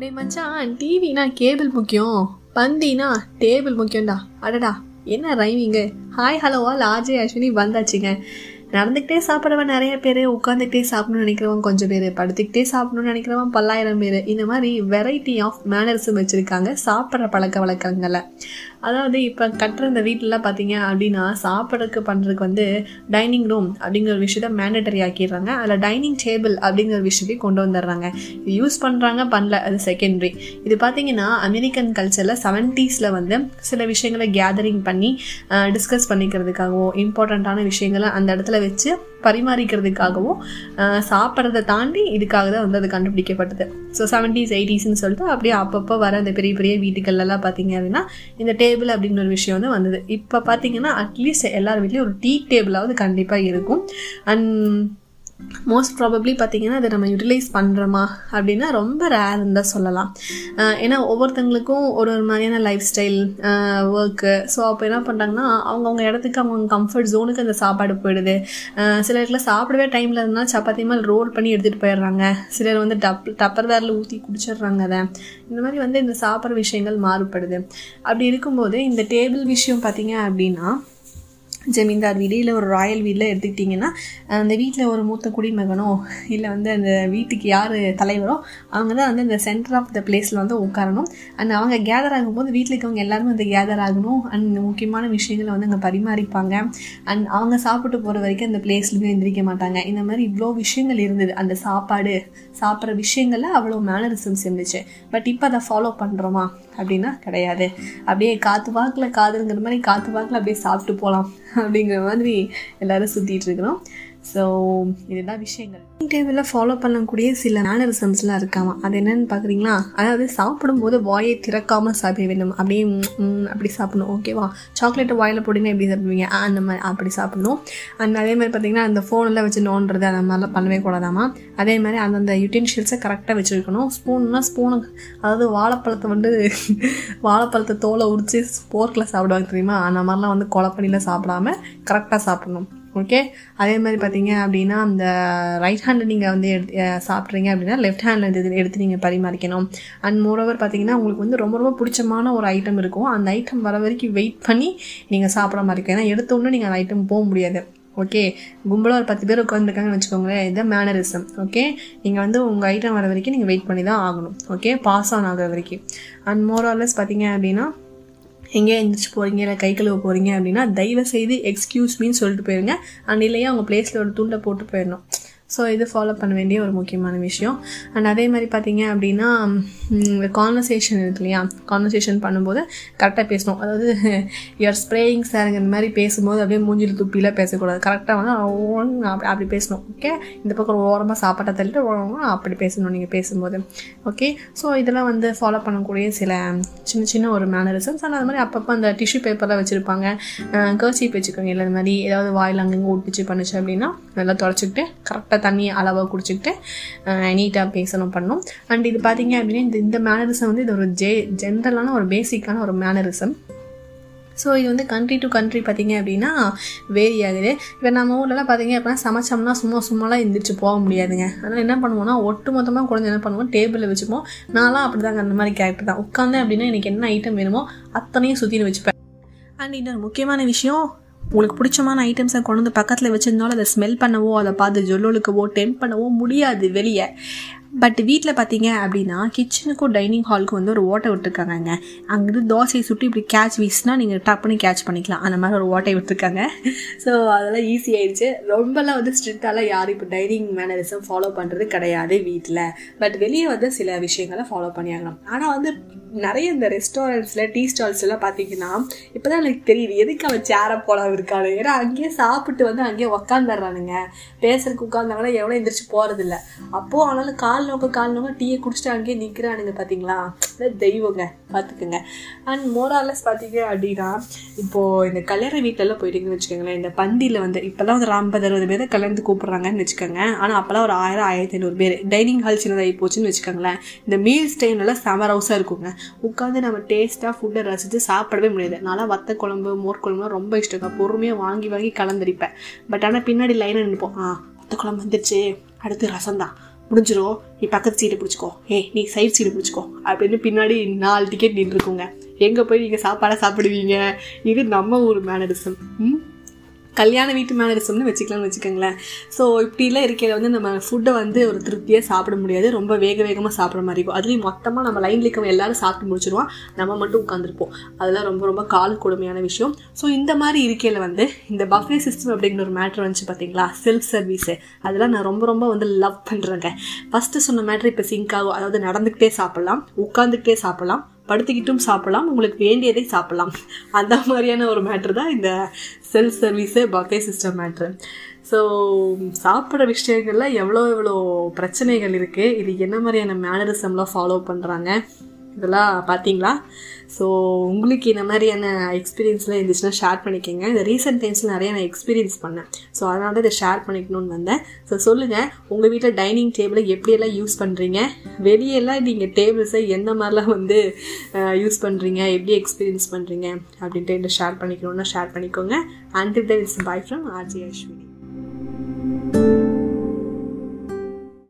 டே மச்சான், டிவினா கேபிள் முக்கியம், பந்தினா டேபிள் முக்கியம்டா. அடடா என்ன ரைமிங்கு. ஹாய் ஹலோவால் ஆர்ஜே அஸ்வினி வந்தாச்சுங்க. நடந்துக்கிட்டே சாப்பிட்றவன் நிறைய பேர், உட்காந்துக்கிட்டே சாப்பிடணும்னு நினைக்கிறவன் கொஞ்சம் பேர், படுத்துக்கிட்டே சாப்பிடணும்னு நினைக்கிறவன் 10,000 பேர். இந்த மாதிரி வெரைட்டி ஆஃப் மேனர்ஸும் வச்சுருக்காங்க சாப்பிட்ற பழக்க வழக்கங்களில். அதாவது இப்போ கட்டுற இந்த வீட்டிலலாம் பார்த்தீங்க அப்படின்னா சாப்பிட்றதுக்கு பண்ணுறதுக்கு வந்து டைனிங் ரூம் அப்படிங்கிற விஷயத்த மேண்டட்டரி ஆக்கிடுறாங்க. அதில் டைனிங் டேபிள் அப்படிங்கிற விஷயத்தையும் கொண்டு வந்துடுறாங்க. இது யூஸ் பண்ணுறாங்க பண்ணல, அது செகண்டரி. இது பார்த்தீங்கன்னா அமெரிக்கன் கல்ச்சரில் 70s வந்து சில விஷயங்களை கேதரிங் பண்ணி டிஸ்கஸ் பண்ணிக்கிறதுக்காகவும் இம்பார்ட்டண்ட்டான விஷயங்களை அந்த இடத்துல வச்சு பரிமாறிக்கிறதுக்காகவும் சாப்பிட்றதை தாண்டி இதுக்காக தான் வந்து அது கண்டுபிடிக்கப்பட்டது. ஸோ 70s 80sன்னு சொல்லிட்டு அப்படியே அப்பப்போ வர அந்த பெரிய பெரிய வீட்டுக்கள்லாம் பார்த்தீங்க அப்படின்னா இந்த டேபிள் அப்படிங்கிற ஒரு விஷயம் வந்து வந்தது. இப்போ பார்த்தீங்கன்னா அட்லீஸ்ட் எல்லார் வீட்லேயும் ஒரு டீ டேபிளாவது கண்டிப்பாக இருக்கும். அண்ட் மோஸ்ட் ப்ராபப்ளி பார்த்திங்கன்னா அதை நம்ம யூட்டிலைஸ் பண்ணுறோமா அப்படின்னா ரொம்ப ரேர்ன்னு தான் சொல்லலாம். ஏன்னா ஒவ்வொருத்தங்களுக்கும் ஒரு ஒரு மாதிரியான லைஃப் ஸ்டைல், ஒர்க்கு. ஸோ அப்போ என்ன பண்ணுறாங்கன்னா அவங்கவுங்க இடத்துக்கு அவங்கவுங்க கம்ஃபர்ட் ஜோனுக்கு அந்த சாப்பாடு போயிடுது. சில இடத்துல சாப்பிடவே டைமில் இருந்தால் சப்பாத்தி மேல் ரோல் பண்ணி எடுத்துகிட்டு போயிடுறாங்க. சிலர் வந்து டப்பர் வேரில் ஊற்றி குடிச்சிடுறாங்க. அதை இந்த மாதிரி வந்து இந்த சாப்பிட்ற விஷயங்கள் மாறுபடுது. அப்படி இருக்கும்போது இந்த டேபிள் விஷயம் பார்த்திங்க அப்படின்னா ஜமீன்தார் வீடு இல்லை ஒரு ராயல் வீட்டில் எடுத்துக்கிட்டிங்கன்னா அந்த வீட்டில் ஒரு மூத்த குடிமகனோ இல்லை வந்து அந்த வீட்டுக்கு யார் தலைவரோ அவங்க தான் வந்து அந்த சென்டர் ஆஃப் த பிளேஸில் வந்து உட்காரணும். அண்ட் அவங்க கேதர் ஆகும்போது வீட்டில் இருக்கவங்க எல்லாருமே வந்து கேதர் ஆகணும். அண்ட் முக்கியமான விஷயங்களை வந்து அங்கே பரிமாறிப்பாங்க. அண்ட் அவங்க சாப்பிட்டு போகிற வரைக்கும் அந்த பிளேஸ்லேருந்து எந்திரிக்க மாட்டாங்க. இந்த மாதிரி இவ்வளோ விஷயங்கள் இருந்தது. அந்த சாப்பாடு சாப்பிட்ற விஷயங்களில் அவ்வளோ மேனரிசம்ஸ் இருந்துச்சு. பட் இப்போ அதை ஃபாலோ பண்ணுறோமா அப்படின்னா கிடையாது. அப்படியே காற்று வாக்கில் காதுங்கிற மாதிரி காற்று வாக்கில் அப்படியே சாப்பிட்டு போகலாம் அப்படிங்கிற மாதிரி எல்லாரும் சுற்றிட்டு இருக்கிறோம். ஸோ இதுதான் விஷயங்கள். டேபிளில் ஃபாலோ பண்ணக்கூடிய சில மேனரிசம்ஸ்லாம் இருக்காமா. அது என்னென்னு பார்க்குறீங்களா? அதாவது சாப்பிடும்போது வாயை திறக்காமல் சாப்பிட வேண்டும். அப்படியே அப்படி சாப்பிடணும். ஓகேவா? சாக்லேட்டு வாயில் போட்டிங்கன்னா எப்படி சாப்பிடுவீங்க? அந்த மாதிரி அப்படி சாப்பிடணும். அண்ட் அதே மாதிரி பார்த்திங்கன்னா அந்த ஃபோனெல்லாம் வச்சு நோண்டுறது அந்த மாதிரிலாம் பண்ணவே கூடாதாமா. அதே மாதிரி அந்தந்த யூட்டென்ஷியல்ஸை கரெக்டாக வச்சுருக்கணும். ஸ்பூன்னா ஸ்பூனை, அதாவது வாழைப்பழத்தை வந்து வாழைப்பழத்தை தோலை உரித்து போர்க்கில் சாப்பிடுவாங்க தெரியுமா, அந்த மாதிரிலாம் வந்து கொலப்பணியில் சாப்பிடாமல் கரெக்டாக சாப்பிடணும். ஓகே. அதே மாதிரி பார்த்தீங்க அப்படின்னா அந்த ரைட் ஹேண்டில் நீங்கள் வந்து சாப்பிட்றீங்க அப்படின்னா லெஃப்ட் ஹேண்டில் எடுத்து நீங்கள் பரிமாறிக்கணும். அண்ட் மோரோவர் பார்த்தீங்கன்னா உங்களுக்கு வந்து ரொம்ப ரொம்ப பிடிச்சமான ஒரு ஐட்டம் இருக்கும். அந்த ஐட்டம் வர வரைக்கும் வெயிட் பண்ணி நீங்கள் சாப்பிட்ற மாதிரி இருக்கும். ஏன்னா எடுத்தோடனே நீங்கள் அந்த ஐட்டம் போக முடியாது. ஓகே. கும்பலாக ஒரு 10 பேர் உட்காந்துருக்காங்கன்னு வச்சுக்கோங்களேன். இதுதான் மேனரிசம். ஓகே. நீங்கள் வந்து உங்கள் ஐட்டம் வர வரைக்கும் நீங்கள் வெயிட் பண்ணி தான் ஆகணும். ஓகே. பாஸ் ஆன் ஆகிற வரைக்கும். அண்ட் மோரோவர்ஸ் பார்த்தீங்க அப்படின்னா எங்கேயா எழுந்திரிச்சு போகிறீங்க இல்லை கை கழுவ போகிறீங்க அப்படின்னா தயவுசெய்து எக்ஸ்கியூஸ் மீன்னு சொல்லிட்டு போயிருங்க. அண்ட் இல்லையா அவங்க பிளேஸில் ஒரு துண்டை போட்டு போயிடணும். ஸோ இது ஃபாலோ பண்ண வேண்டிய ஒரு முக்கியமான விஷயம். அண்ட் அதே மாதிரி பார்த்தீங்க அப்படின்னா கான்வர்சேஷன் இருக்கு இல்லையா, கான்வர்சேஷன் பண்ணும்போது கரெக்டாக பேசணும். அதாவது யுவர் ஸ்ப்ரேயிங் சாருங்கிற மாதிரி பேசும்போது அப்படியே மூஞ்சில் துப்பிலாம் பேசக்கூடாது. கரெக்டாக வந்து அப்படி பேசணும். ஓகே. இந்த பக்கம் ஓரமாக சாப்பாட்டை தள்ளிட்டு அப்படி பேசணும் நீங்கள் பேசும்போது. ஓகே. ஸோ இதெல்லாம் வந்து ஃபாலோ பண்ணக்கூடிய சில சின்ன சின்ன ஒரு மேனரிசம்ஸ். ஆனால் அது மாதிரி அப்பப்போ அந்த டிஷ்யூ பேப்பர்லாம் வச்சுருப்பாங்க. கர்ச்சீப் வச்சுக்கோங்க. இல்லை இந்த மாதிரி ஏதாவது வாயில் அங்கங்கே ஒட்டிச்சு பண்ணுச்சு அப்படின்னா அதெல்லாம் தொடச்சிக்கிட்டு கரெக்டாக தண்ணியை அளவாக குடிச்சிக்கிட்டு நீட்டாக பேசணும் பண்ணணும். அண்ட் இது பார்த்தீங்க அப்படின்னா இந்த மேனரிசம் வந்து இது ஒரு ஜென்ரலான ஒரு பேசிக்கான ஒரு மேனரிசம். ஸோ இது வந்து கண்ட்ரி டு கண்ட்ரி பார்த்திங்க அப்படின்னா வேரி ஆகுது. இப்போ நம்ம ஊர்லலாம் பார்த்திங்க அப்படின்னா சமைச்சோம்னா சும்மாலாம் எழுந்திரிச்சு போக முடியாதுங்க. அதனால் என்ன பண்ணுவோம்னா ஒட்டு மொத்தமாக குழந்தை என்ன பண்ணுவோம், டேபிளில் வச்சுப்போம். நான்லாம் அப்படி தாங்க அந்த மாதிரி கேரக்டர் தான். உட்காந்தேன் அப்படின்னா எனக்கு என்ன ஐட்டம் வேணுமோ அத்தனையும் சுற்றின்னு வச்சுப்பேன். அண்ட் இன்னொரு முக்கியமான விஷயம், உங்களுக்கு பிடிச்சமான ஐட்டம்ஸை கொண்டு வந்து பக்கத்தில் வச்சுருந்தாலும் அதை ஸ்மெல் பண்ணவோ அதை பார்த்து ஜொல்லொழுக்கவோ டெம்ப் பண்ணவோ முடியாது வெளியே. பட் வீட்டில் பார்த்தீங்க அப்படின்னா கிச்சனுக்கும் டைனிங் ஹாலுக்கும் வந்து ஒரு ஓட்டை விட்டுருக்காங்க. அங்கிருந்து தோசையை சுட்டு இப்படி கேட்ச் வீசினா நீங்கள் டப்புன்னு கேட்ச் பண்ணிக்கலாம். அந்த மாதிரி ஒரு ஓட்டை விட்டுருக்காங்க. ஸோ அதெல்லாம் ஈஸியாகிடுச்சு. ரொம்பலாம் வந்து ஸ்ட்ரிக்டாலாம் யாரும் இப்போ டைனிங் மேனரிசம் ஃபாலோ பண்ணுறது கிடையாது வீட்டில். பட் வெளியே வந்து சில விஷயங்களை ஃபாலோ பண்ணியாகணும். ஆனால் வந்து நிறைய இந்த ரெஸ்டாரண்ட்ஸில் டீ ஸ்டால்ஸ்லாம் பார்த்தீங்கன்னா இப்போ தான் எனக்கு தெரியுது எதுக்கு அவன் சேரை போடாமல் இருக்கானு. ஏன்னா அங்கேயே சாப்பிட்டு வந்து அங்கேயே உக்காந்துடுறானுங்க. பேசுறதுக்கு உட்காந்தாங்கன்னா எவ்வளோ எந்திரிச்சு போகிறதில்ல. அப்போது ஆனாலும் கால் நோக்க டீயை குடிச்சிட்டு அங்கேயே நிற்கிறானுங்க. பார்த்தீங்களா? தெய்வங்க, பார்த்துக்குங்க. அண்ட் மோராலஸ் பார்த்தீங்க அப்படின்னா இப்போது இந்த கல்யாண வீட்டிலலாம் போயிட்டீங்கன்னு வச்சுக்கோங்களேன். இந்த பந்தியில் வந்து இப்போல்லாம் ஒரு 50-60 பேர் கல்யாணத்து கூப்பிட்றாங்கன்னு வச்சுக்கோங்க. ஆனால் அப்போல்லாம் ஒரு 1000-1500 பேர். டைனிங் ஹால் சின்னதாகி போச்சுன்னு வச்சுக்கோங்களேன். இந்த மீல்ஸ் டைம்லலாம் செம ரவுஸாக இருக்குங்க. உட்காந்து நம்ம டேஸ்ட்டாக ஃபுட்டை ரசித்து சாப்பிடவே முடியாது. நல்லா வத்த குழம்பு மோர் குழம்புலாம் ரொம்ப இஷ்டம். பொறுமையாக வாங்கி கலந்துரிப்பேன். பட் ஆனால் பின்னாடி லைனாக நினைப்போம், வத்த குழம்பு வந்துருச்சு, அடுத்து ரசம் தான், முடிஞ்சிடும், நீ பக்கத்து சீட்டை பிடிச்சிக்கோ, ஏய் நீ சைட் சீட்டை பிடிச்சிக்கோ அப்படின்னு பின்னாடி 4 டிக்கெட் நின்றுருக்குங்க. எங்கே போய் நீங்கள் சாப்பாடாக சாப்பிடுவீங்க? இது நம்ம ஊர் மேனரிசம், கல்யாண வீட்டு மேனரிசம்னு வச்சுக்கலாம்னு வச்சுக்கோங்களேன். ஸோ இப்படிலாம் இருக்கையில் வந்து நம்ம ஃபுட்டை வந்து ஒரு திருப்தியாக சாப்பிட முடியாது, ரொம்ப வேகமாக சாப்பிட்ற மாதிரி இருக்கும். அதுலேயும் மொத்தமாக நம்ம லைன் இருக்கவங்க எல்லாரும் சாப்பிட்டு முடிச்சிடுவோம், நம்ம மட்டும் உட்காந்துருப்போம். அதெல்லாம் ரொம்ப ரொம்ப கால் கொடுமையான விஷயம். ஸோ இந்த மாதிரி இருக்கையில் வந்து இந்த பஃபே சிஸ்டம் அப்படிங்கிற ஒரு மேட்ரு வந்துச்சு பார்த்தீங்களா, செல்ஃப் சர்வீஸு. அதெல்லாம் நான் ரொம்ப ரொம்ப வந்து லவ் பண்ணுறேங்க. ஃபஸ்ட்டு சொன்ன மேட்ரு இப்போ சிங்க் ஆகும், அதாவது நடந்துக்கிட்டே சாப்பிட்லாம், உட்காந்துக்கிட்டே சாப்பிட்லாம், படுத்துக்கிட்டும் சாப்பிடலாம், உங்களுக்கு வேண்டியதை சாப்பிடலாம். அந்த மாதிரியான ஒரு மேட்ரு தான் இந்த self service buffet system matter. So சாப்பிட்ற விஷயங்களில் எவ்வளோ பிரச்சனைகள் இருக்குது, இது என்ன மாதிரியான மேனரிசம்லாம் ஃபாலோ பண்ணுறாங்க, இதெல்லாம் பார்த்தீங்களா? ஸோ உங்களுக்கு இந்த மாதிரியான எக்ஸ்பீரியன்ஸ்லாம் இருந்துச்சுன்னா ஷேர் பண்ணிக்கோங்க. இந்த ரீசெண்ட் டைம்ஸில் நிறைய நான் எக்ஸ்பீரியன்ஸ் பண்ணேன், ஸோ அதனால தான் இதை ஷேர் பண்ணிக்கணும்னு வந்தேன். ஸோ சொல்லுங்கள், உங்கள் வீட்டில் டைனிங் டேபிளை எப்படியெல்லாம் யூஸ் பண்ணுறீங்க, வெளியெல்லாம் நீங்கள் டேபிள்ஸை எந்த மாதிரிலாம் வந்து யூஸ் பண்ணுறீங்க, எப்படி எக்ஸ்பீரியன்ஸ் பண்ணுறீங்க அப்படின்ட்டு ஷேர் பண்ணிக்கணுன்னா ஷேர் பண்ணிக்கோங்க. Until then, it's bye from RJ Ashwini.